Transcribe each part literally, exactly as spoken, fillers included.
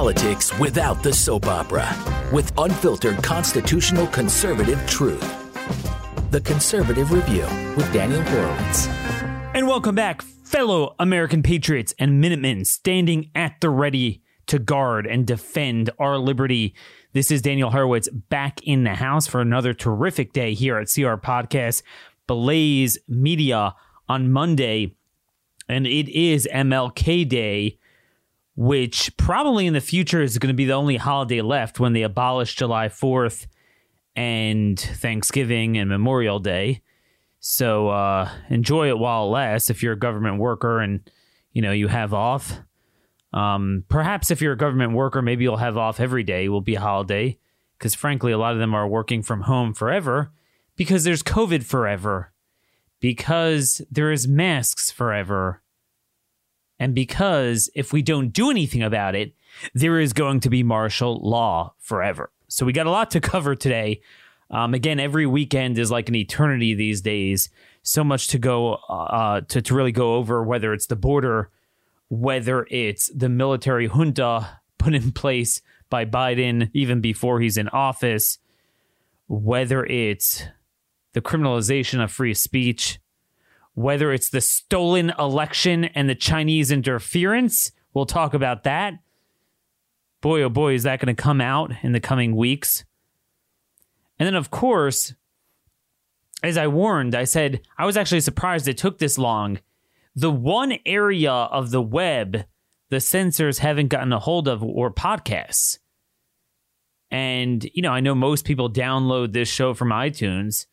politics without the soap opera with unfiltered constitutional conservative truth. The Conservative Review with Daniel Horowitz. And welcome back, fellow American patriots and Minutemen standing at the ready to guard and defend our liberty. This is Daniel Horowitz back in the house for another terrific day here at C R Podcast, Blaze Media on Monday. And it is M L K Day, which probably in the future is going to be the only holiday left when they abolish July fourth and Thanksgiving and Memorial Day. So uh, enjoy it while it lasts if you're a government worker and, you know, you have off. Um, perhaps if you're a government worker, maybe you'll have off every day. It will be a holiday because, frankly, a lot of them are working from home forever because there's COVID forever, because there is masks forever, and because if we don't do anything about it, there is going to be martial law forever. So we got a lot to cover today. Um, again, every weekend is like an eternity these days. So much to go uh, to, to really go over, whether it's the border, whether it's the military junta put in place by Biden even before he's in office, whether it's the criminalization of free speech, whether it's the stolen election and the Chinese interference. We'll talk about that. Boy, oh boy, is that going to come out in the coming weeks. And then, of course, as I warned, I said I was actually surprised it took this long. The one area of the web the censors haven't gotten a hold of are podcasts. And, you know, I know most people download this show from iTunes,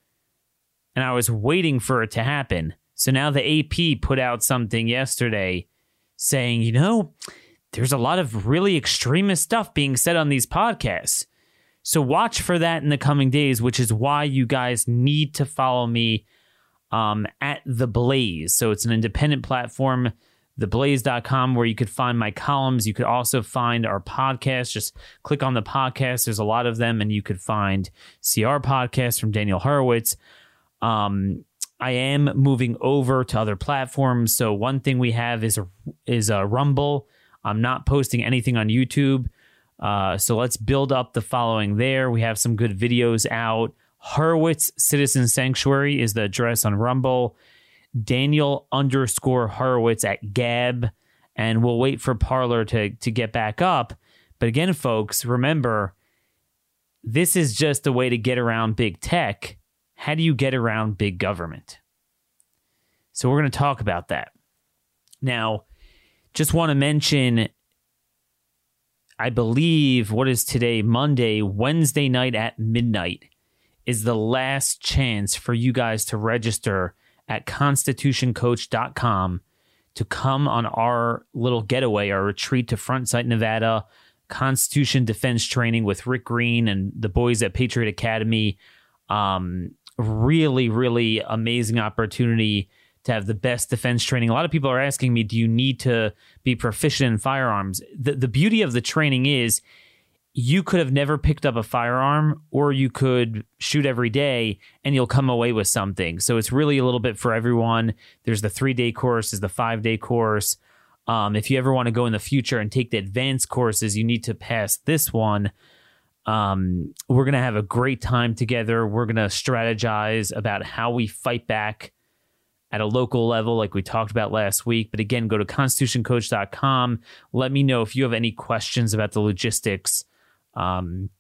and I was waiting for it to happen. So now the A P put out something yesterday saying, you know, there's a lot of really extremist stuff being said on these podcasts. So watch for that in the coming days, which is why you guys need to follow me Um, at The Blaze. So it's an independent platform, the blaze dot com, where you could find my columns. You could also find our podcast. Just click on the podcast. There's a lot of them, and you could find C R Podcast from Daniel Horowitz. Um, I am moving over to other platforms. So one thing we have is a, is a Rumble. I'm not posting anything on YouTube. Uh, so let's build up the following there. We have some good videos out. Horowitz Citizen Sanctuary is the address on Rumble. Daniel underscore Horowitz at Gab. And we'll wait for Parler to, to get back up. But again, folks, remember, this is just a way to get around big tech. How do you get around big government? So we're going to talk about that. Now, just want to mention, I believe, what is today? Monday, Wednesday night at midnight is the last chance for you guys to register at Constitution Coach dot com to come on our little getaway, our retreat to Front Sight Nevada, Constitution Defense Training with Rick Green and the boys at Patriot Academy. Um, really, really amazing opportunity to have the best defense training. A lot of people are asking me, do you need to be proficient in firearms? The, the beauty of the training is, you could have never picked up a firearm, or you could shoot every day and you'll come away with something. So it's really a little bit for everyone. There's the three day course, there's the five day course. Um, if you ever want to go in the future and take the advanced courses, you need to pass this one. Um, we're going to have a great time together. We're going to strategize about how we fight back at a local level, like we talked about last week. But again, go to Constitution Coach dot com. Let me know if you have any questions about the logistics. Um,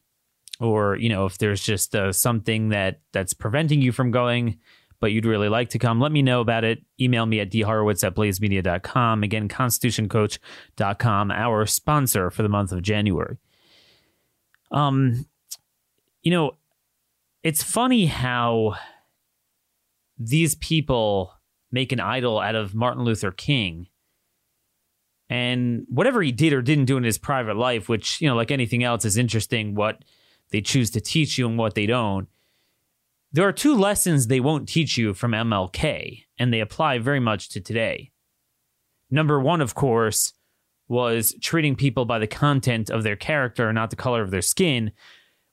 or, you know, if there's just uh, something that that's preventing you from going, but you'd really like to come, let me know about it. Email me at d horowitz at blaze media dot com. Again, Constitution Coach dot com, our sponsor for the month of January. Um, you know, it's funny how these people make an idol out of Martin Luther King. And whatever he did or didn't do in his private life, which, you know, like anything else, is interesting what they choose to teach you and what they don't. There are two lessons they won't teach you from M L K, and they apply very much to today. Number one, of course, was treating people by the content of their character, not the color of their skin,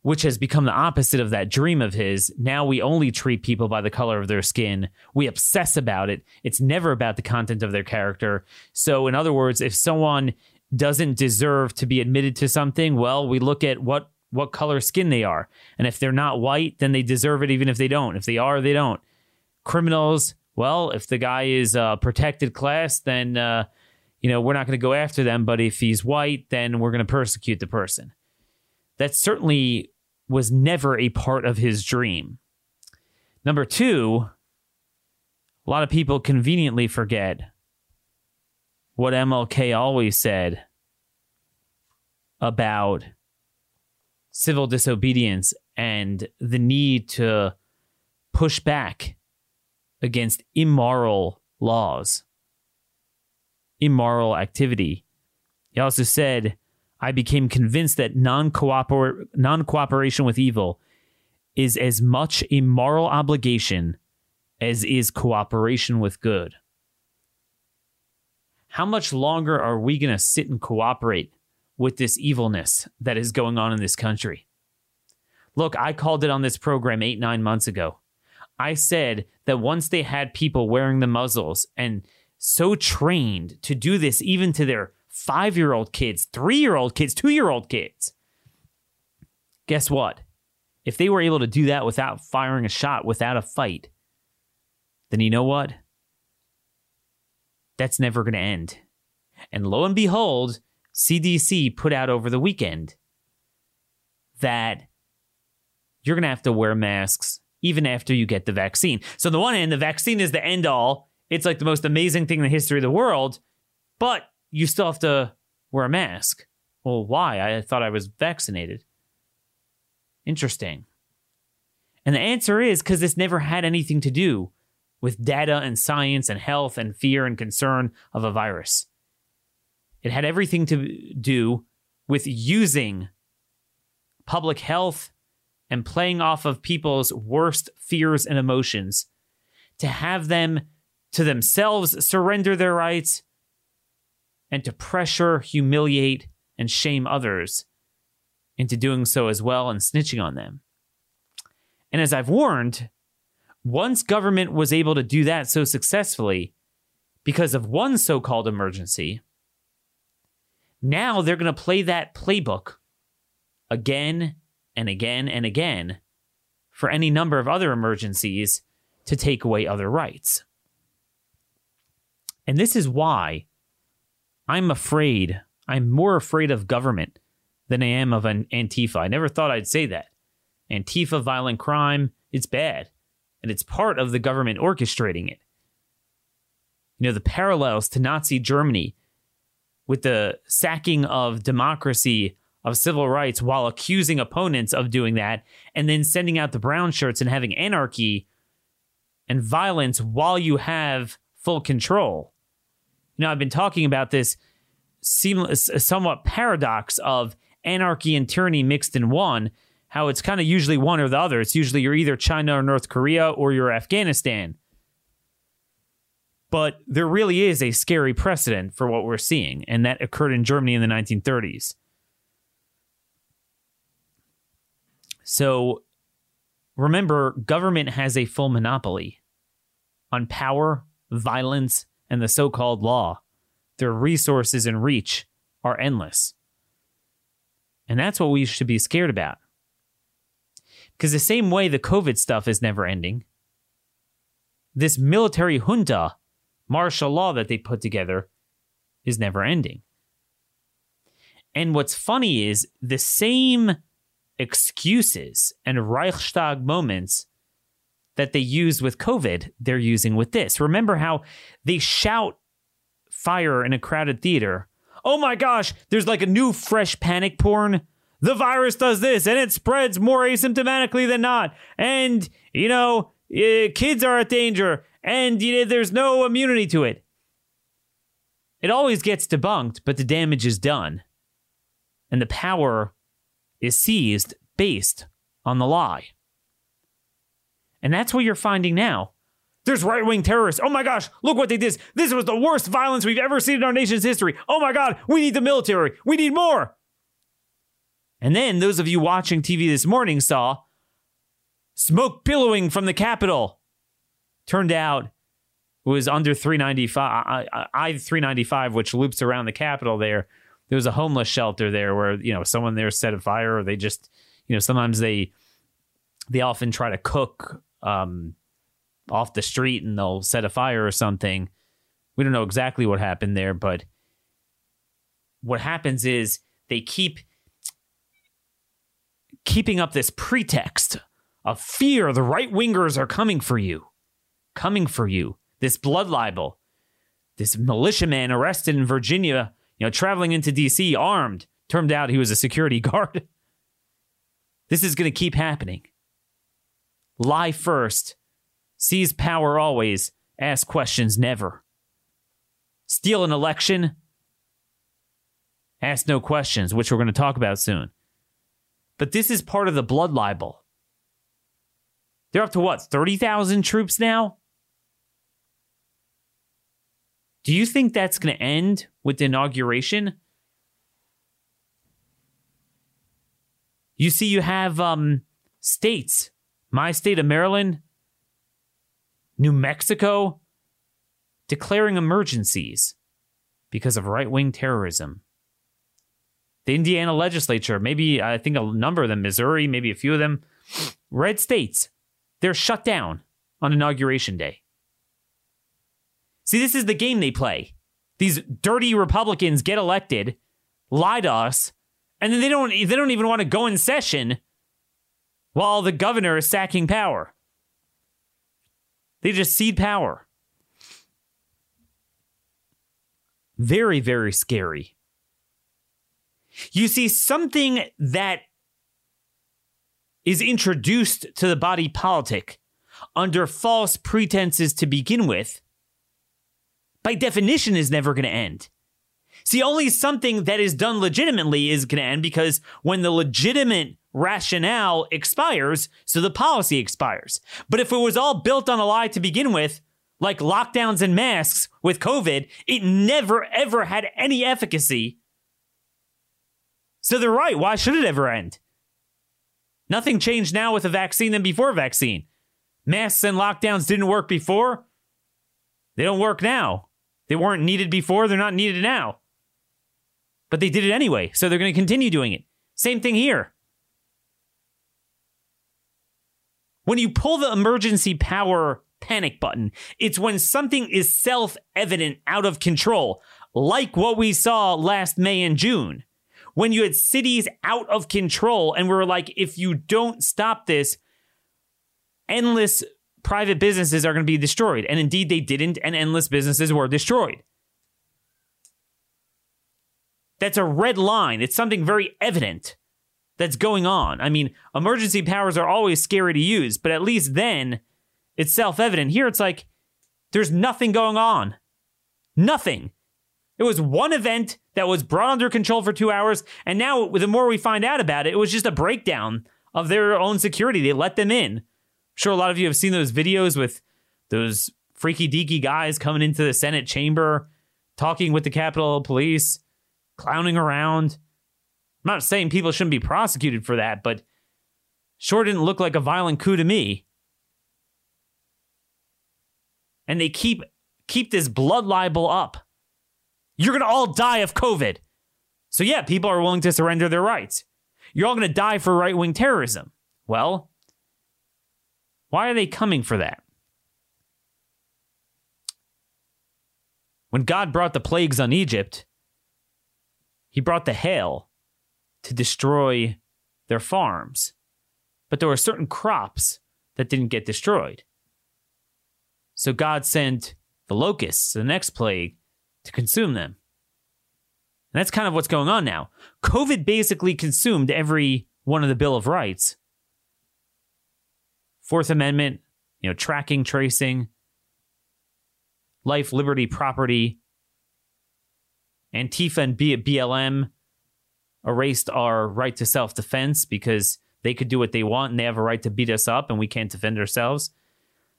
which has become the opposite of that dream of his. Now we only treat people by the color of their skin. We obsess about it. It's never about the content of their character. So in other words, if someone doesn't deserve to be admitted to something, well, we look at what what color skin they are. And if they're not white, then they deserve it even if they don't. If they are, they don't. Criminals, well, if the guy is a protected class, then, uh, you know, we're not going to go after them. But if he's white, then we're going to persecute the person. That certainly was never a part of his dream. Number two, a lot of people conveniently forget what M L K always said about civil disobedience and the need to push back against immoral laws, immoral activity. He also said, I became convinced that non-cooper- non-cooperation with evil is as much a moral obligation as is cooperation with good. How much longer are we going to sit and cooperate with this evilness that is going on in this country? Look, I called it on this program eight, nine months ago. I said that once they had people wearing the muzzles and so trained to do this, even to their five-year-old kids, three-year-old kids, two-year-old kids, guess what? If they were able to do that without firing a shot, without a fight, then you know what? That's never going to end. And lo and behold, C D C put out over the weekend that you're going to have to wear masks even after you get the vaccine. So on the one hand, the vaccine is the end all. It's like the most amazing thing in the history of the world, but you still have to wear a mask. Well, why? I thought I was vaccinated. Interesting. And the answer is because this never had anything to do with data and science and health and fear and concern of a virus. It had everything to do with using public health and playing off of people's worst fears and emotions to have them to themselves surrender their rights and to pressure, humiliate, and shame others into doing so as well and snitching on them. And as I've warned, once government was able to do that so successfully because of one so-called emergency, now they're going to play that playbook again and again and again for any number of other emergencies to take away other rights. And this is why I'm afraid, I'm more afraid of government than I am of an Antifa. I never thought I'd say that. Antifa, violent crime, it's bad. And it's part of the government orchestrating it. You know, the parallels to Nazi Germany with the sacking of democracy, of civil rights, while accusing opponents of doing that, and then sending out the brown shirts and having anarchy and violence while you have full control. You know, I've been talking about this seamless, somewhat paradox of anarchy and tyranny mixed in one, how it's kind of usually one or the other. It's usually you're either China or North Korea or you're Afghanistan. But there really is a scary precedent for what we're seeing, and that occurred in Germany in the nineteen thirties. So remember, government has a full monopoly on power, violence, and the so-called law. Their resources and reach are endless. And that's what we should be scared about. Because the same way the COVID stuff is never ending, this military junta, martial law that they put together, is never ending. And what's funny is the same excuses and Reichstag moments that they used with COVID, they're using with this. Remember how they shout fire in a crowded theater. Oh my gosh, there's like a new fresh panic porn. The virus does this, and it spreads more asymptomatically than not. And, you know, kids are at danger, and you know, there's no immunity to it. It always gets debunked, but the damage is done. And the power is seized based on the lie. And that's what you're finding now. There's right-wing terrorists. Oh my gosh, look what they did. This was the worst violence we've ever seen in our nation's history. Oh my God, we need the military. We need more. And then those of you watching T V this morning saw smoke billowing from the Capitol. Turned out it was under three ninety-five, I three ninety-five, which loops around the Capitol there. there was a homeless shelter there where, you know, someone there set a fire, or they just, you know, sometimes they, they often try to cook um, off the street and they'll set a fire or something. We don't know exactly what happened there, but what happens is they keep keeping up this pretext of fear. The right wingers are coming for you, coming for you. This blood libel, this militiaman arrested in Virginia, you know, traveling into D C armed, turned out he was a security guard. This is going to keep happening. Lie first, seize power always, ask questions never. Steal an election, ask no questions, which we're going to talk about soon. But this is part of the blood libel. They're up to what, thirty thousand troops now? Do you think that's going to end with the inauguration? You see, you have um, states. My state of Maryland, New Mexico, declaring emergencies because of right-wing terrorism. The Indiana legislature, maybe I think a number of them, Missouri, maybe a few of them, red states, they're shut down on Inauguration Day. See, this is the game they play. These dirty Republicans get elected, lie to us, and then they don't, they don't even want to go in session while the governor is sacking power. They just cede power. Very, very scary. You see, something that is introduced to the body politic under false pretenses to begin with, by definition, is never going to end. See, only something that is done legitimately is going to end, because when the legitimate rationale expires, so the policy expires. But if it was all built on a lie to begin with, like lockdowns and masks with COVID, it never, ever had any efficacy. So they're right. Why should it ever end? Nothing changed now with a vaccine than before vaccine. Masks and lockdowns didn't work before. They don't work now. They weren't needed before. They're not needed now. But they did it anyway, so they're going to continue doing it. Same thing here. When you pull the emergency power panic button, it's when something is self-evident out of control, like what we saw last May and June, when you had cities out of control and we were like, if you don't stop this, endless private businesses are going to be destroyed. And indeed they didn't, and endless businesses were destroyed. That's a red line. It's something very evident that's going on. I mean, emergency powers are always scary to use, but at least then it's self-evident. Here it's like, there's nothing going on. Nothing. It was one event that was brought under control for two hours, and now the more we find out about it, it was just a breakdown of their own security. They let them in. I'm sure a lot of you have seen those videos with those freaky-deaky guys coming into the Senate chamber, talking with the Capitol Police, clowning around. I'm not saying people shouldn't be prosecuted for that, but sure didn't look like a violent coup to me. And they keep keep this blood libel up. You're going to all die of COVID. So yeah, people are willing to surrender their rights. You're all going to die for right-wing terrorism. Well, why are they coming for that? When God brought the plagues on Egypt, he brought the hail to destroy their farms. But there were certain crops that didn't get destroyed. So God sent the locusts, the next plague, to consume them. And that's kind of what's going on now. COVID basically consumed every one of the Bill of Rights. Fourth Amendment, you know, tracking, tracing, life, liberty, property. Antifa and B L M erased our right to self-defense because they could do what they want and they have a right to beat us up and we can't defend ourselves.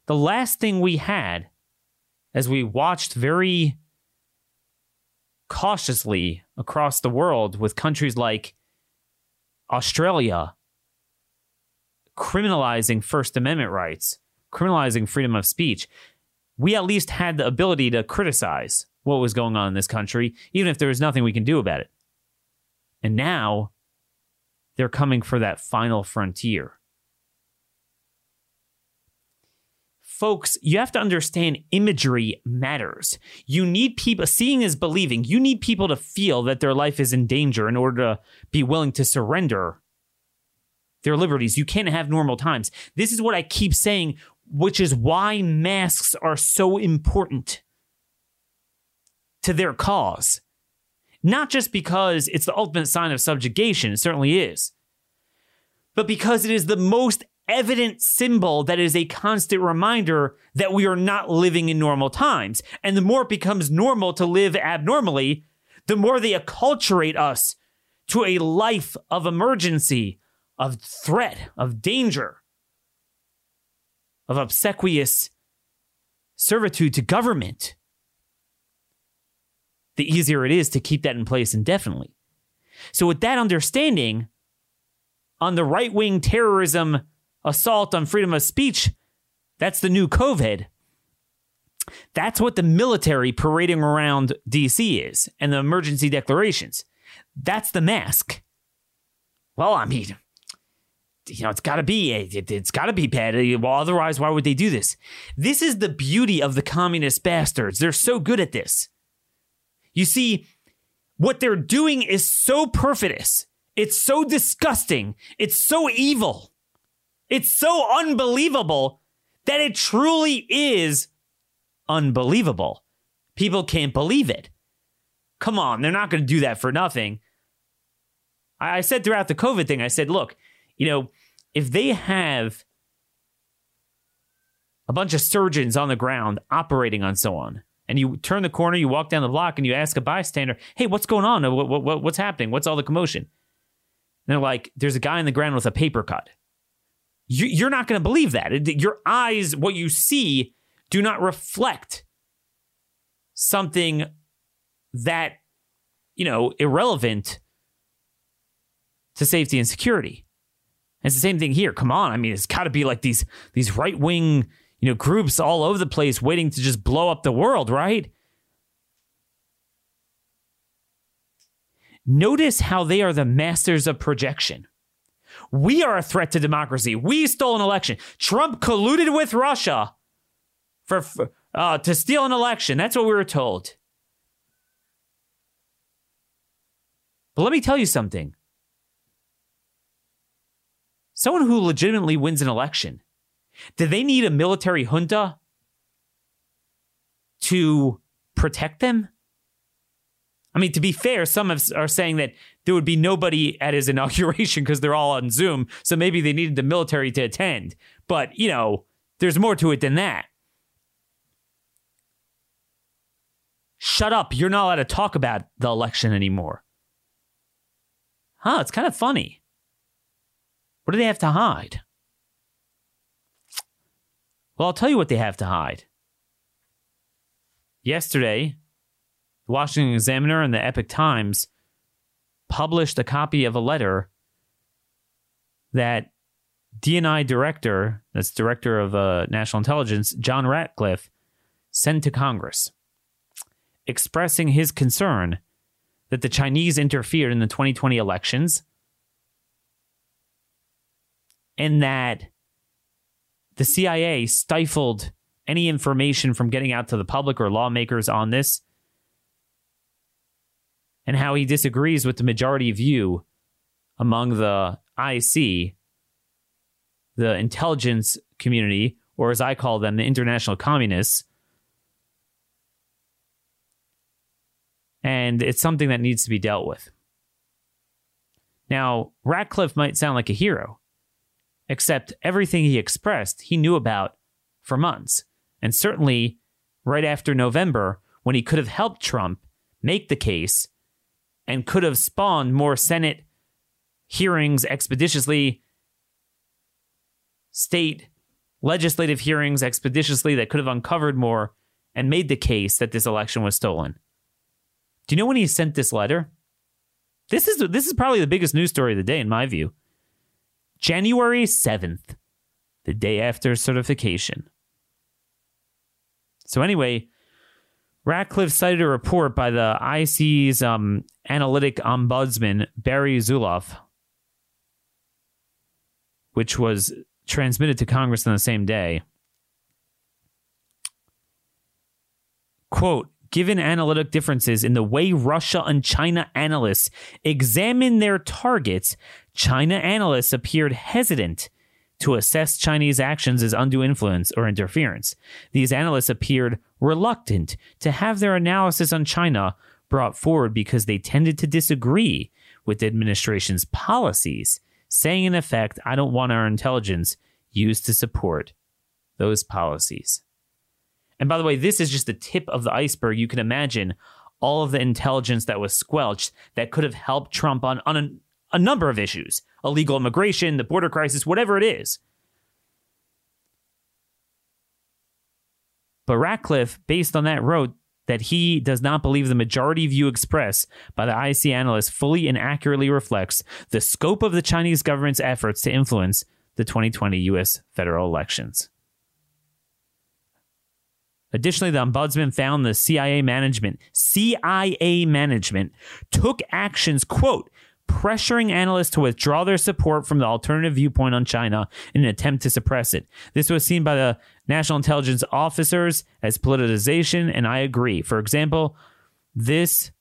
The last thing we had, as we watched very cautiously across the world with countries like Australia criminalizing First Amendment rights, criminalizing freedom of speech, we at least had the ability to criticize what was going on in this country, even if there was nothing we can do about it. And now they're coming for that final frontier. Folks, you have to understand imagery matters. You need people, seeing is believing. You need people to feel that their life is in danger in order to be willing to surrender their liberties. You can't have normal times. This is what I keep saying, which is why masks are so important to their cause. Not just because it's the ultimate sign of subjugation, it certainly is, but because it is the most evident symbol that is a constant reminder that we are not living in normal times. And the more it becomes normal to live abnormally, the more they acculturate us to a life of emergency, of threat, of danger, of obsequious servitude to government, the easier it is to keep that in place indefinitely. So with that understanding, on the right-wing terrorism assault on freedom of speech, that's the new COVID. That's what the military parading around D C is, and the emergency declarations. That's the mask. Well, I mean, you know, it's got to be, it, it's got to be bad. Well, otherwise, why would they do this? This is the beauty of the communist bastards. They're so good at this. You see, what they're doing is so perfidious. It's so disgusting. It's so evil. It's so unbelievable that it truly is unbelievable. People can't believe it. Come on, they're not going to do that for nothing. I said throughout the COVID thing, I said, look, you know, if they have a bunch of surgeons on the ground operating on someone, and you turn the corner, you walk down the block, and you ask a bystander, hey, what's going on? What, what, what's happening? What's all the commotion? And they're like, there's a guy on the ground with a paper cut. You're not going to believe that. Your eyes, what you see, do not reflect something that, you know, irrelevant to safety and security. And it's the same thing here. Come on. I mean, it's got to be like these these right wing, you know, groups all over the place waiting to just blow up the world, right? Notice how they are the masters of projection. We are a threat to democracy. We stole an election. Trump colluded with Russia for, for uh, to steal an election. That's what we were told. But let me tell you something. Someone who legitimately wins an election, do they need a military junta to protect them? I mean, to be fair, some have, are saying that there would be nobody at his inauguration because they're all on Zoom, so maybe they needed the military to attend. But, you know, there's more to it than that. Shut up. You're not allowed to talk about the election anymore. Huh, it's kind of funny. What do they have to hide? Well, I'll tell you what they have to hide. Yesterday, the Washington Examiner and the Epoch Times published a copy of a letter that D N I director, that's director of uh, National Intelligence, John Ratcliffe, sent to Congress, expressing his concern that the Chinese interfered in the twenty twenty elections and that the C I A stifled any information from getting out to the public or lawmakers on this, and how he disagrees with the majority view among the I C, the intelligence community, or as I call them, the international communists. And it's something that needs to be dealt with. Now, Ratcliffe might sound like a hero, except everything he expressed, he knew about for months. And certainly right after November, when he could have helped Trump make the case and could have spawned more Senate hearings expeditiously, state legislative hearings expeditiously that could have uncovered more and made the case that this election was stolen. Do you know when he sent this letter? This is this is probably the biggest news story of the day, in my view. January seventh, the day after certification. So anyway, Ratcliffe cited a report by the I C's um, analytic ombudsman, Barry Zuloff, which was transmitted to Congress on the same day. Quote, given analytic differences in the way Russia and China analysts examine their targets, China analysts appeared hesitant to assess Chinese actions as undue influence or interference. These analysts appeared reluctant to have their analysis on China brought forward because they tended to disagree with the administration's policies, saying in effect, I don't want our intelligence used to support those policies. And by the way, this is just the tip of the iceberg. You can imagine all of the intelligence that was squelched that could have helped Trump on, on a, a number of issues. Illegal immigration, the border crisis, whatever it is. But Ratcliffe, based on that, wrote that he does not believe the majority view expressed by the I C analysts fully and accurately reflects the scope of the Chinese government's efforts to influence the twenty twenty U S federal elections. Additionally, the ombudsman found the C I A management, C I A management took actions, quote, pressuring analysts to withdraw their support from the alternative viewpoint on China in an attempt to suppress it. This was seen by the national intelligence officers as politicization, and I agree. For example, this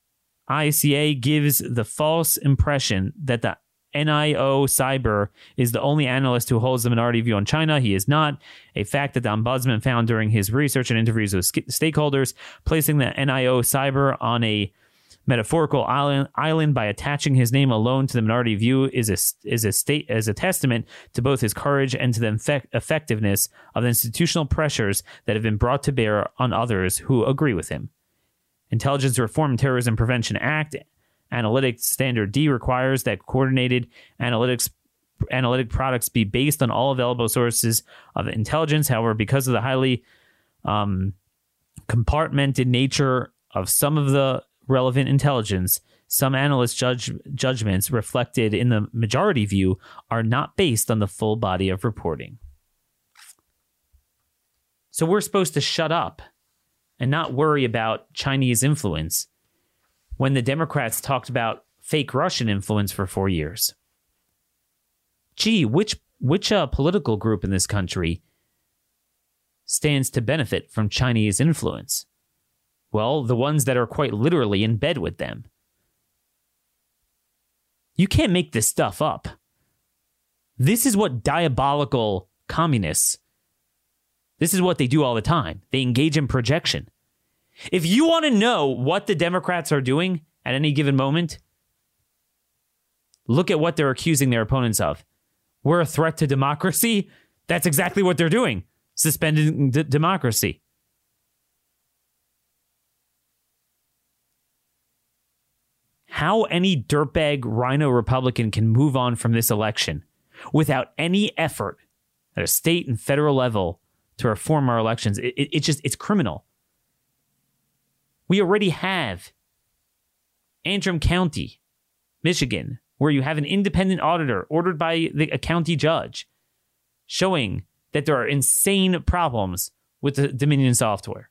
I C A gives the false impression that the N I O Cyber is the only analyst who holds the minority view on China. He is not. A fact that the ombudsman found during his research and interviews with sk- stakeholders, placing the N I O Cyber on a metaphorical island, island by attaching his name alone to the minority view is a, is a state as a testament to both his courage and to the infec- effectiveness of the institutional pressures that have been brought to bear on others who agree with him. Intelligence Reform and Terrorism Prevention Act Analytics Standard D requires that coordinated analytics analytic products be based on all available sources of intelligence. However, because of the highly um, compartmented nature of some of the relevant intelligence, some analysts' judge, judgments reflected in the majority view are not based on the full body of reporting. So we're supposed to shut up and not worry about Chinese influence when the Democrats talked about fake Russian influence for four years. Gee, which which uh, political group in this country stands to benefit from Chinese influence? Well, the ones that are quite literally in bed with them. You can't make this stuff up. This is what diabolical communists, this is what they do all the time. They engage in projection. If you want to know what the Democrats are doing at any given moment, look at what they're accusing their opponents of. We're a threat to democracy. That's exactly what they're doing. Suspending d- democracy. How any dirtbag rhino Republican can move on from this election without any effort at a state and federal level to reform our elections, it, it, it's just, it's criminal. We already have Antrim County, Michigan, where you have an independent auditor ordered by the, a county judge showing that there are insane problems with the Dominion software.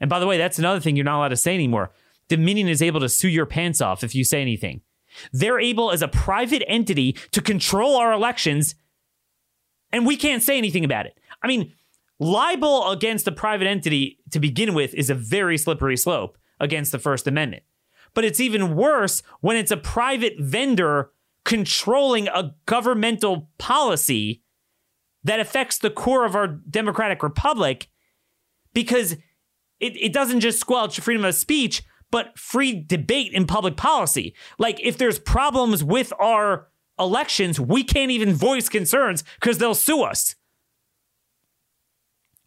And by the way, that's another thing you're not allowed to say anymore. Dominion is able to sue your pants off if you say anything. They're able as a private entity to control our elections, and we can't say anything about it. I mean, libel against a private entity to begin with is a very slippery slope against the First Amendment. But it's even worse when it's a private vendor controlling a governmental policy that affects the core of our democratic republic, because it, it doesn't just squelch freedom of speech, but free debate in public policy. Like, if there's problems with our elections, we can't even voice concerns because they'll sue us.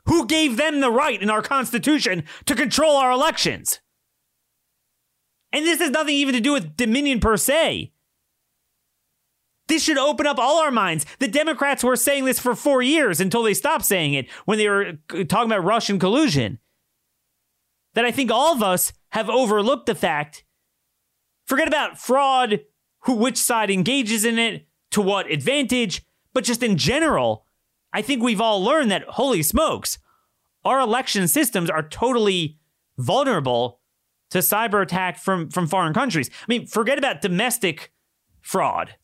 Who gave them the right in our Constitution to control our elections? And this has nothing even to do with Dominion per se. This should open up all our minds. The Democrats were saying this for four years until they stopped saying it when they were talking about Russian collusion. That I think all of us have overlooked the fact. Forget about fraud, who, which side engages in it, to what advantage, but just in general, I think we've all learned that, holy smokes, our election systems are totally vulnerable to cyber attack from, from foreign countries. I mean, forget about domestic fraud,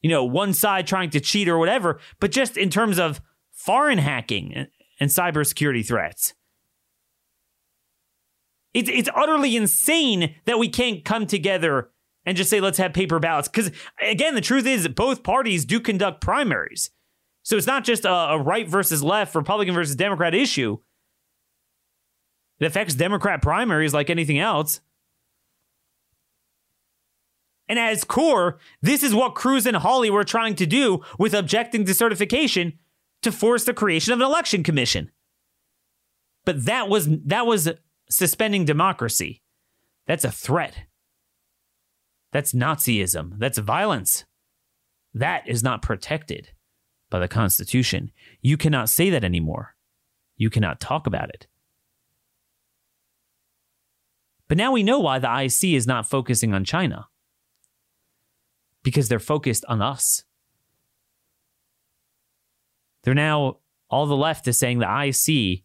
you know, one side trying to cheat or whatever, but just in terms of foreign hacking and cybersecurity threats. It's, it's utterly insane that we can't come together and just say, let's have paper ballots. Because, again, the truth is both parties do conduct primaries. So it's not just a, a right versus left, Republican versus Democrat issue. It affects Democrat primaries like anything else. And at its core, this is what Cruz and Hawley were trying to do with objecting to certification to force the creation of an election commission. But that was that was suspending democracy. That's a threat. That's Nazism. That's violence. That is not protected by the Constitution. You cannot say that anymore. You cannot talk about it. But now we know why the I C is not focusing on China. Because they're focused on us. They're now, all the left is saying the I C,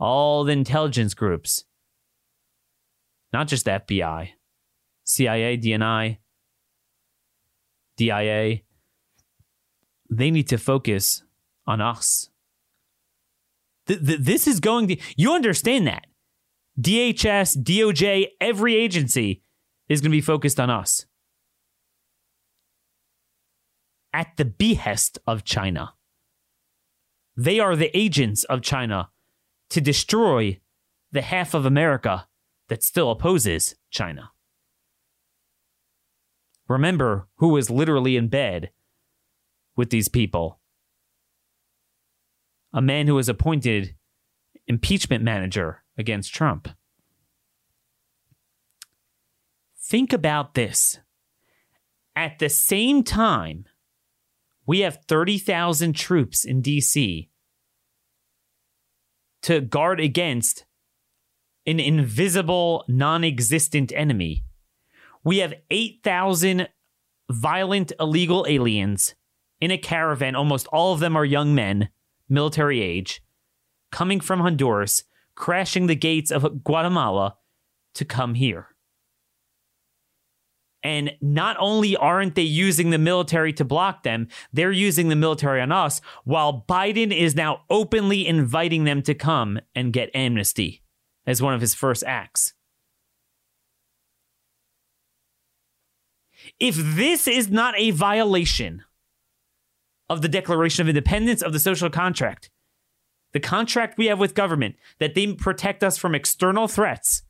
all the intelligence groups, not just the F B I, C I A, D N I, D I A, they need to focus on us. Th- th- this is going to, you understand that. D H S, D O J, every agency is going to be focused on us. At the behest of China. They are the agents of China to destroy the half of America that still opposes China. Remember who is literally in bed with these people. A man who was appointed impeachment manager against Trump. Think about this. At the same time, we have thirty thousand troops in D C to guard against an invisible, non-existent enemy. We have eight thousand violent, illegal aliens in a caravan. Almost all of them are young men, military age, coming from Honduras, crashing the gates of Guatemala to come here. And not only aren't they using the military to block them, they're using the military on us, while Biden is now openly inviting them to come and get amnesty as one of his first acts. If this is not a violation of the Declaration of Independence, of the social contract, the contract we have with government, that they protect us from external threats.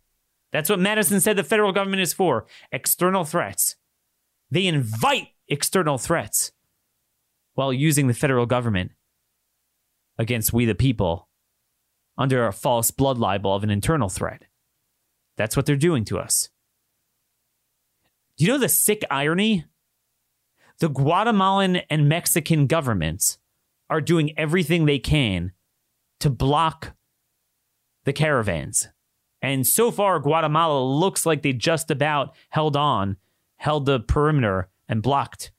That's what Madison said the federal government is for, external threats. They invite external threats while using the federal government against we the people under a false blood libel of an internal threat. That's what they're doing to us. Do you know the sick irony? The Guatemalan and Mexican governments are doing everything they can to block the caravans. And so far, Guatemala looks like they just about held on, held the perimeter and blocked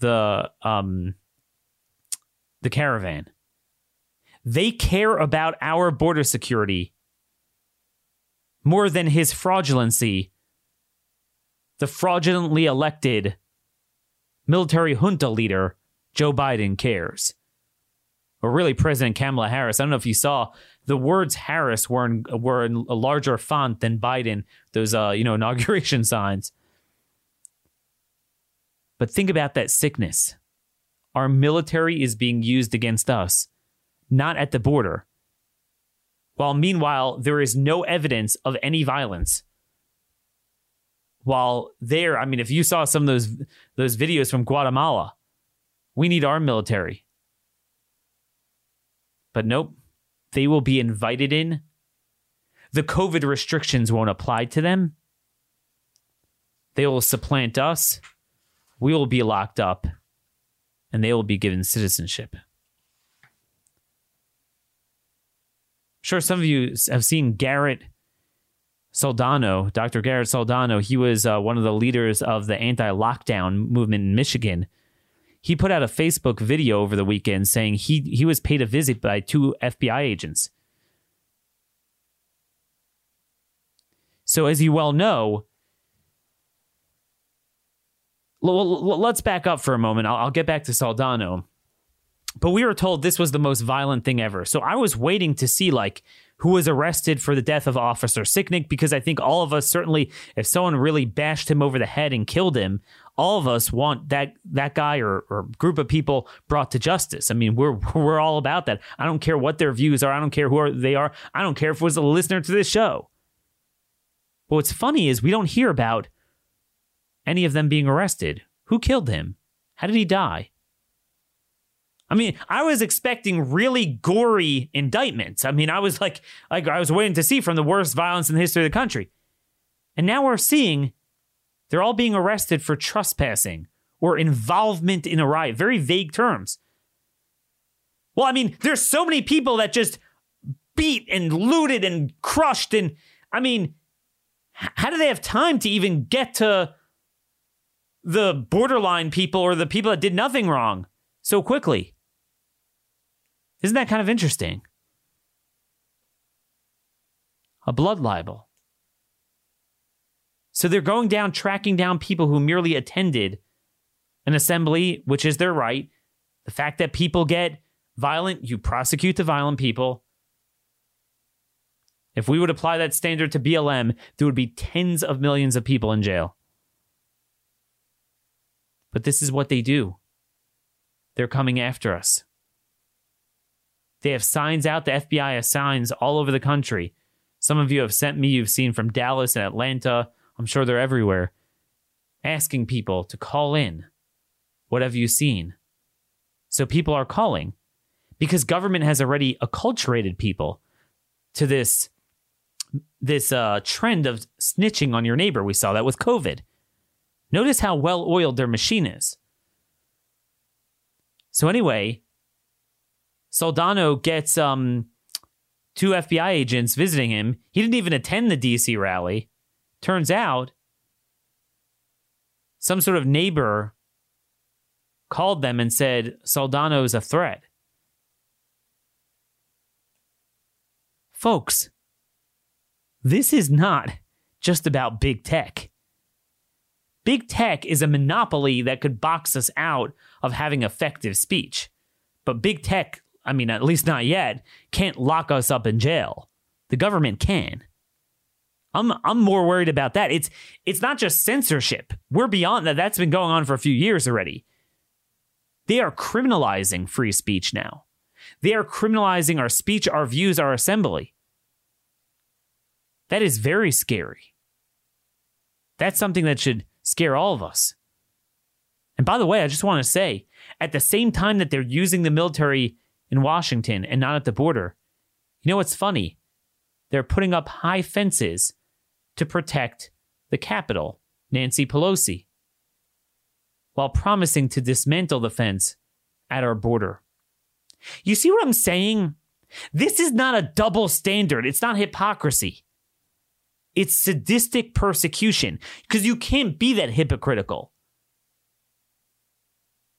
the um, the caravan. They care about our border security more than his fraudulency. The fraudulently elected military junta leader, Joe Biden, cares. Or really President Kamala Harris. I don't know if you saw, the words Harris were in, were in a larger font than Biden, those uh, you know inauguration signs. But think about that sickness. Our military is being used against us, not at the border. While meanwhile, there is no evidence of any violence. While there, I mean, if you saw some of those those videos from Guatemala, we need our military. But nope, they will be invited in. The COVID restrictions won't apply to them. They will supplant us. We will be locked up, and they will be given citizenship. I'm sure some of you have seen Garrett Saldaña, Doctor Garrett Saldaña. He was uh, one of the leaders of the anti-lockdown movement in Michigan. He put out a Facebook video over the weekend saying he, he was paid a visit by two F B I agents So as you well know, let's back up for a moment. I'll, I'll get back to Saldaña. But we were told this was the most violent thing ever. So I was waiting to see, like, who was arrested for the death of Officer Sicknick, because I think all of us, certainly if someone really bashed him over the head and killed him, all of us want that that guy or, or group of people brought to justice. I mean, we're we're all about that. I don't care what their views are. I don't care who they are. I don't care if it was a listener to this show. But what's funny is we don't hear about any of them being arrested. Who killed him? How did he die? I mean, I was expecting really gory indictments. I mean, I was like, like I was waiting to see from the worst violence in the history of the country. And now we're seeing they're all being arrested for trespassing or involvement in a riot. Very vague terms. Well, I mean, there's so many people that just beat and looted and crushed. And I mean, how do they have time to even get to the borderline people or the people that did nothing wrong so quickly? Isn't that kind of interesting? A blood libel. So they're going down, tracking down people who merely attended an assembly, which is their right. The fact that people get violent, you prosecute the violent people. If we would apply that standard to B L M, there would be tens of millions of people in jail. But this is what they do. They're coming after us. They have signs out. The F B I has signs all over the country. Some of you have sent me, you've seen from Dallas and Atlanta. I'm sure they're everywhere. Asking people to call in. What have you seen? So people are calling. Because government has already acculturated people to this, this uh, trend of snitching on your neighbor. We saw that with COVID. Notice how well-oiled their machine is. So anyway, Saldaña gets um, two F B I agents visiting him. He didn't even attend the D C rally. Turns out, some sort of neighbor called them and said, Saldaña's a threat. Folks, this is not just about big tech. Big tech is a monopoly that could box us out of having effective speech. But big tech, I mean, at least not yet, can't lock us up in jail. The government can. I'm I'm more worried about that. It's it's not just censorship. We're beyond that. That's been going on for a few years already. They are criminalizing free speech now. They are criminalizing our speech, our views, our assembly. That is very scary. That's something that should scare all of us. And by the way, I just want to say, at the same time that they're using the military in Washington and not at the border, you know what's funny? They're putting up high fences to protect the Capitol, Nancy Pelosi, while promising to dismantle the fence at our border. You see what I'm saying? This is not a double standard. It's not hypocrisy. It's sadistic persecution, because you can't be that hypocritical.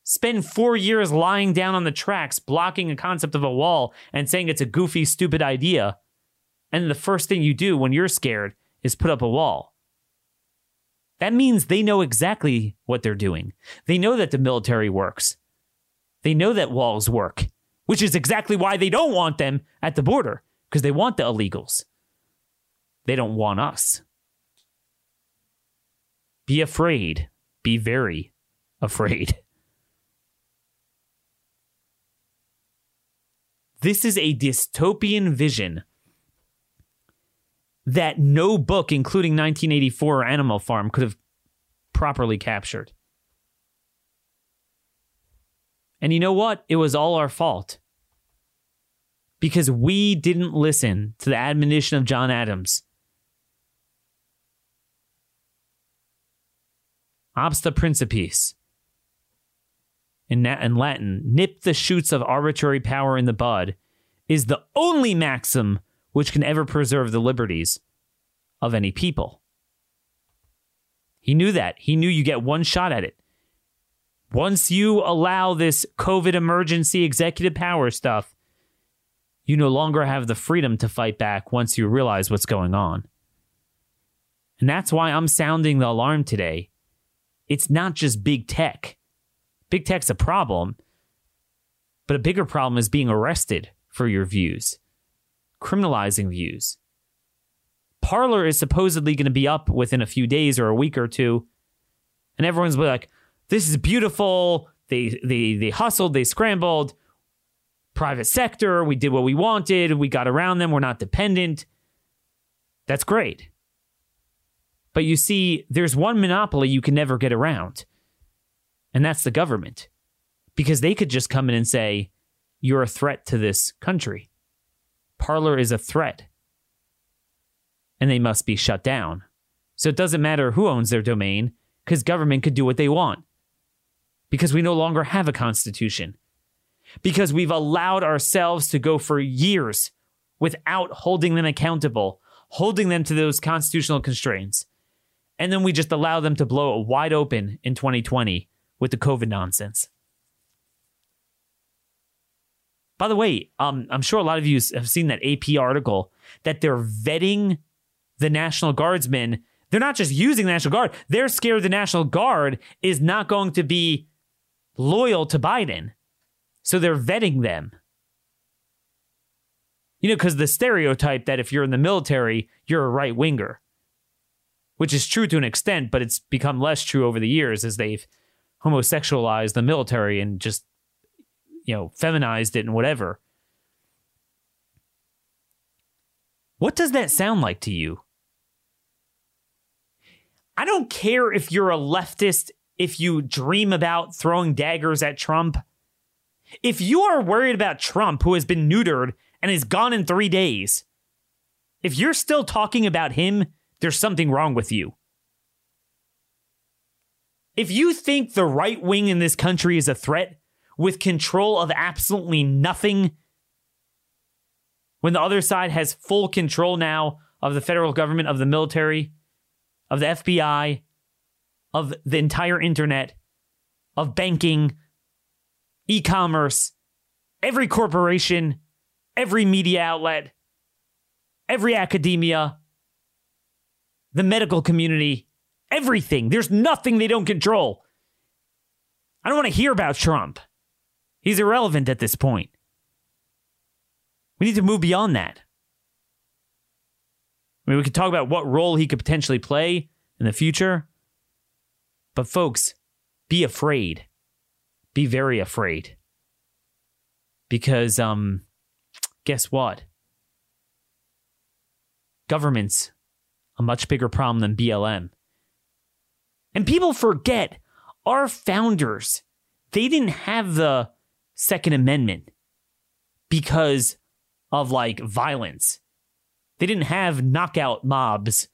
Spend four years lying down on the tracks, blocking a concept of a wall and saying it's a goofy, stupid idea. And the first thing you do when you're scared is put up a wall. That means they know exactly what they're doing. They know that the military works. They know that walls work, which is exactly why they don't want them at the border, because they want the illegals. They don't want us. Be afraid. Be very afraid. This is a dystopian vision that no book, including nineteen eighty-four or Animal Farm, could have properly captured. And you know what? It was all our fault. Because we didn't listen to the admonition of John Adams. Obsta principis, in Latin, nip the shoots of arbitrary power in the bud, is the only maxim which can ever preserve the liberties of any people. He knew that. He knew you get one shot at it. Once you allow this COVID emergency executive power stuff, you no longer have the freedom to fight back once you realize what's going on. And that's why I'm sounding the alarm today. It's not just big tech. Big tech's a problem, but a bigger problem is being arrested for your views, criminalizing views. Parler is supposedly going to be up within a few days or a week or two, and everyone's like, this is beautiful. They they they hustled, they scrambled. Private sector, we did what we wanted. We got around them. We're not dependent. That's great. But you see, there's one monopoly you can never get around, and that's the government, because they could just come in and say, you're a threat to this country. Parler is a threat, and they must be shut down. So it doesn't matter who owns their domain, because government could do what they want, because we no longer have a constitution, because we've allowed ourselves to go for years without holding them accountable, holding them to those constitutional constraints. And then we just allow them to blow it wide open in twenty twenty with the COVID nonsense. By the way, um, I'm sure a lot of you have seen that A P article that they're vetting the National Guardsmen. They're not just using the National Guard. They're scared the National Guard is not going to be loyal to Biden. So they're vetting them. You know, because the stereotype that if you're in the military, you're a right winger, which is true to an extent, but it's become less true over the years as they've homosexualized the military and just, you know, feminized it and whatever. What does that sound like to you? I don't care if you're a leftist, if you dream about throwing daggers at Trump. If you are worried about Trump, who has been neutered and is gone in three days, if you're still talking about him, there's something wrong with you. If you think the right wing in this country is a threat with control of absolutely nothing, when the other side has full control now of the federal government, of the military, of the F B I, of the entire internet, of banking, e-commerce, every corporation, every media outlet, every academia, the medical community, everything. There's nothing they don't control. I don't want to hear about Trump. He's irrelevant at this point. We need to move beyond that. I mean, we could talk about what role he could potentially play in the future. But folks, be afraid. Be very afraid. Because, um... guess what? Government's a much bigger problem than B L M. And people forget our founders, they didn't have the Second Amendment because of like violence. They didn't have knockout mobs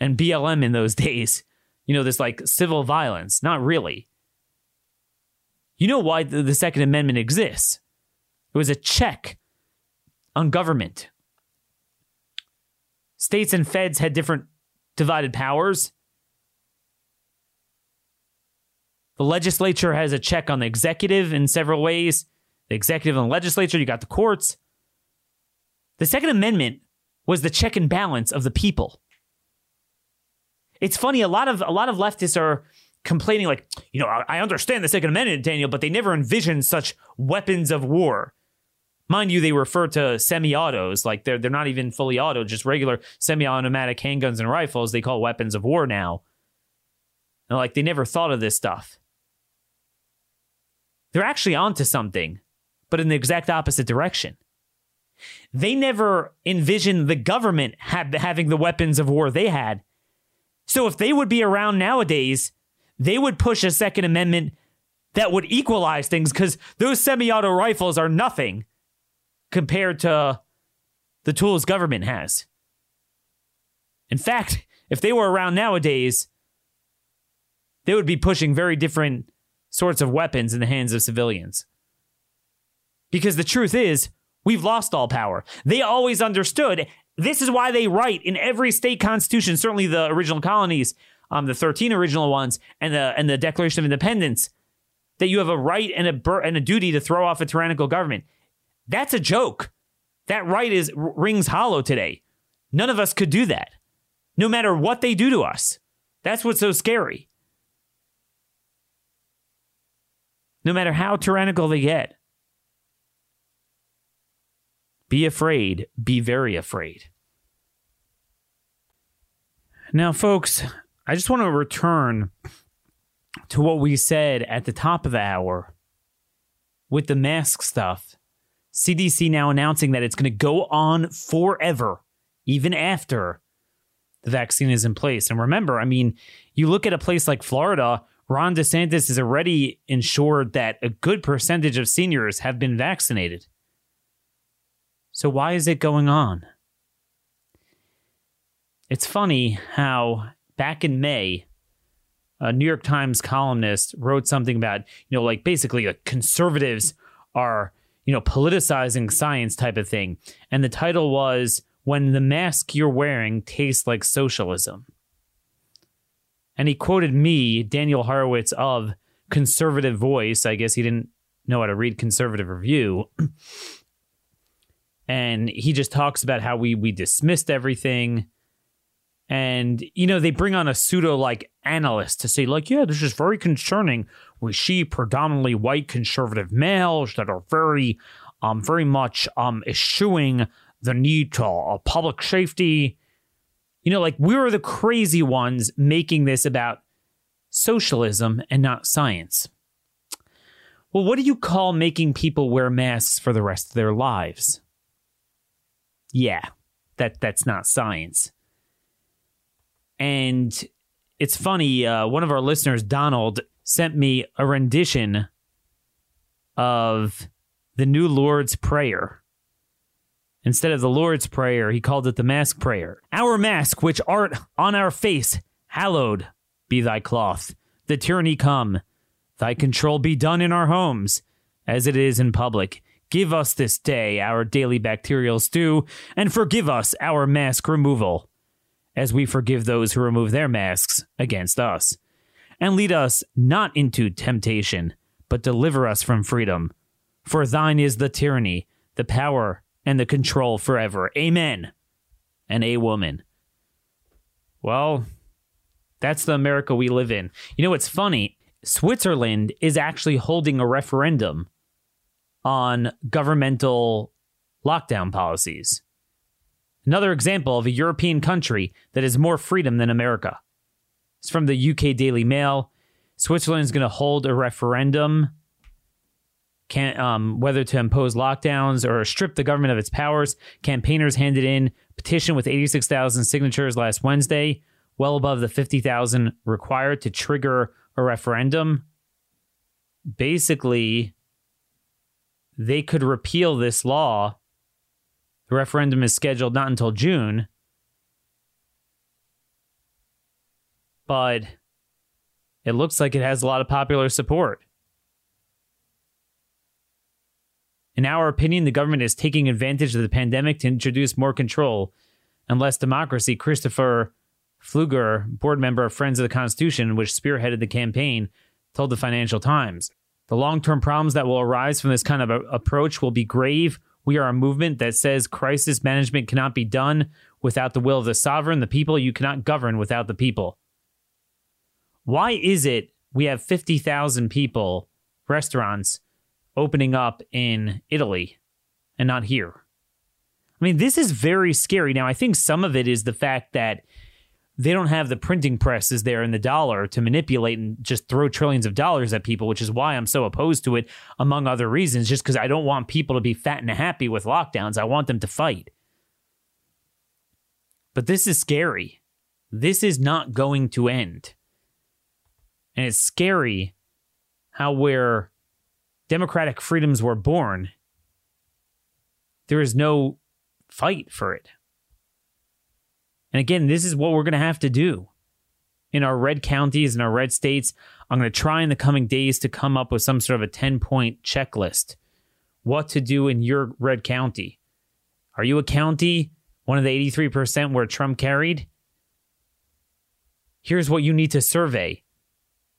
and B L M in those days. You know, this like civil violence. Not really. You know why the Second Amendment exists? It was a check on government. States and feds had different divided powers. The legislature has a check on the executive in several ways. The executive and the legislature, you got the courts. The Second Amendment was the check and balance of the people. It's funny, a lot of a lot of leftists are complaining like, you know, I understand the Second Amendment, Daniel, but they never envisioned such weapons of war. Mind you, they refer to semi-autos, like they're they're not even fully auto, just regular semi-automatic handguns and rifles they call weapons of war now. And like they never thought of this stuff. They're actually onto something, but in the exact opposite direction. They never envisioned the government had, having the weapons of war they had. So if they would be around nowadays, they would push a Second Amendment that would equalize things because those semi-auto rifles are nothing compared to the tools government has. In fact, if they were around nowadays, they would be pushing very different sorts of weapons in the hands of civilians. Because the truth is, we've lost all power. They always understood. This is why they write in every state constitution, certainly the original colonies, um, the thirteen original ones, and the and the Declaration of Independence, that you have a right and a bur- and a duty to throw off a tyrannical government. That's a joke. That right is rings hollow today. None of us could do that. no matter what they do to us. That's what's so scary. No matter how tyrannical they get. Be afraid. Be very afraid. Now, folks, I just want to return to what we said at the top of the hour with the mask stuff. C D C now announcing that it's going to go on forever, even after the vaccine is in place. And remember, I mean, you look at a place like Florida, Ron DeSantis has already ensured that a good percentage of seniors have been vaccinated. So why is it going on? It's funny how back in May, a New York Times columnist wrote something about, you know, like basically like conservatives are, you know, politicizing science type of thing. And the title was, "When the Mask You're Wearing Tastes Like Socialism." And he quoted me, Daniel Horowitz of Conservative Voice. I guess he didn't know how to read Conservative Review. And he just talks about how we we dismissed everything. And, you know, they bring on a pseudo like analyst to say, like, yeah, this is very concerning. We see predominantly white conservative males that are very, um, very much um, eschewing the need to uh, public safety. You know, like, we were the crazy ones making this about socialism and not science. Well, what do you call making people wear masks for the rest of their lives? Yeah, that that's not science. And it's funny, uh, one of our listeners, Donald, sent me a rendition of the new Lord's Prayer. Instead of the Lord's Prayer, he called it the Mask Prayer. "Our mask, which art on our face, hallowed be thy cloth. The tyranny come, thy control be done in our homes, as it is in public. Give us this day our daily bacterial stew, and forgive us our mask removal, as we forgive those who remove their masks against us. And lead us not into temptation, but deliver us from freedom. For thine is the tyranny, the power, and the control forever. Amen." And a woman. Well, that's the America we live in. You know, it's funny. Switzerland is actually holding a referendum on governmental lockdown policies. Another example of a European country that has more freedom than America. It's from the U K Daily Mail. Switzerland is going to hold a referendum can, um, whether to impose lockdowns or strip the government of its powers. Campaigners handed in petition with eighty-six thousand signatures last Wednesday, well above the fifty thousand required to trigger a referendum. Basically, they could repeal this law. The referendum is scheduled not until June. But it looks like it has a lot of popular support. In our opinion, the government is taking advantage of the pandemic to introduce more control and less democracy. Christopher Pfluger, board member of Friends of the Constitution, which spearheaded the campaign, told the Financial Times, "The long-term problems that will arise from this kind of a- approach will be grave. We are a movement that says crisis management cannot be done without the will of the sovereign, the people. You cannot govern without the people." Why is it we have fifty thousand people, restaurants, opening up in Italy and not here? I mean, this is very scary. Now, I think some of it is the fact that they don't have the printing presses there in the dollar to manipulate and just throw trillions of dollars at people, which is why I'm so opposed to it, among other reasons, just because I don't want people to be fat and happy with lockdowns. I want them to fight. But this is scary. This is not going to end. And it's scary how where democratic freedoms were born, there is no fight for it. And again, this is what we're going to have to do in our red counties and our red states. I'm going to try in the coming days to come up with some sort of a ten-point checklist. What to do in your red county. Are you a county, one of the eighty-three percent where Trump carried? Here's what you need to survey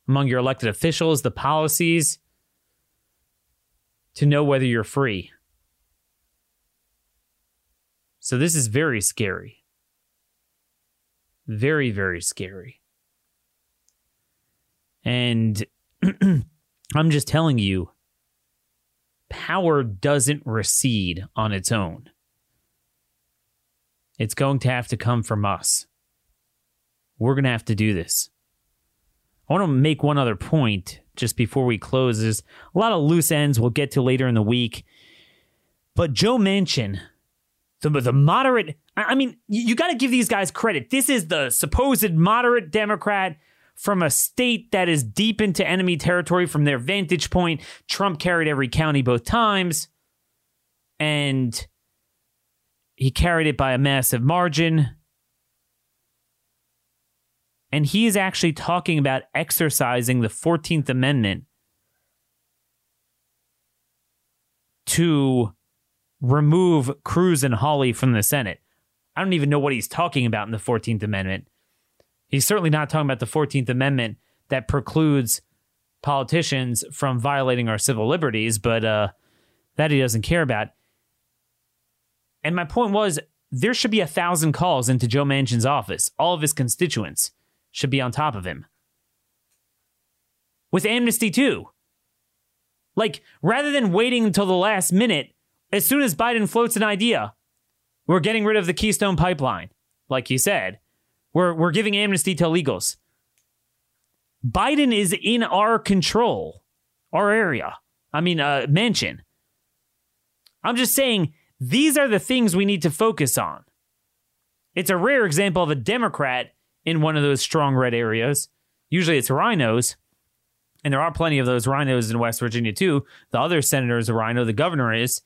among your elected officials, the policies, to know whether you're free. So this is very scary. Very, very scary. And I'm just telling you, power doesn't recede on its own. It's going to have to come from us. We're going to have to do this. I want to make one other point just before we close. There's a lot of loose ends we'll get to later in the week. But Joe Manchin, the, the moderate, I mean, you got to give these guys credit. This is the supposed moderate Democrat from a state that is deep into enemy territory from their vantage point. Trump carried every county both times. And he carried it by a massive margin. And he is actually talking about exercising the fourteenth Amendment to remove Cruz and Hawley from the Senate. I don't even know what he's talking about in the fourteenth Amendment. He's certainly not talking about the fourteenth Amendment that precludes politicians from violating our civil liberties, but uh, that he doesn't care about. And my point was, there should be a thousand calls into Joe Manchin's office. All of his constituents should be on top of him. With amnesty, too. Like, rather than waiting until the last minute, as soon as Biden floats an idea, we're getting rid of the Keystone Pipeline, like he said. We're, we're giving amnesty to illegals. Biden is in our control, our area. I mean, uh, Manchin. I'm just saying, these are the things we need to focus on. It's a rare example of a Democrat in one of those strong red areas. Usually it's rhinos, and there are plenty of those rhinos in West Virginia too. The other senator is a rhino, the governor is.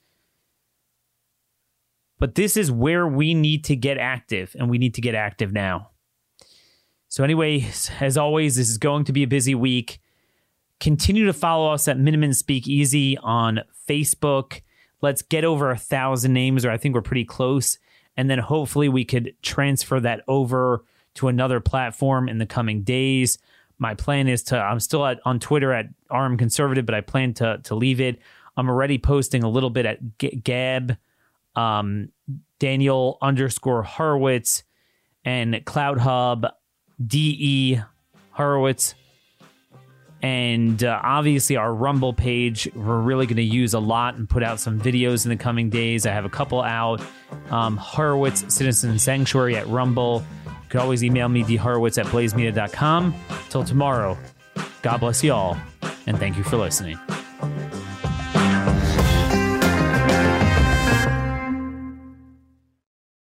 But this is where we need to get active, and we need to get active now. So anyway, as always, this is going to be a busy week. Continue to follow us at Minimum Speakeasy on Facebook. Let's get over a thousand names, or I think we're pretty close. And then hopefully we could transfer that over to another platform in the coming days. My plan is to, I'm still at, on Twitter at R M Conservative, but I plan to to leave it. I'm already posting a little bit at G- Gab, um, Daniel underscore Horowitz, and Cloud Hub, D E Horowitz. And uh, obviously our Rumble page, we're really going to use a lot and put out some videos in the coming days. I have a couple out. Um, Horowitz Citizen Sanctuary at Rumble. You can always email me, dhorowitz at blazemedia dot com. Till tomorrow, God bless you all, and thank you for listening.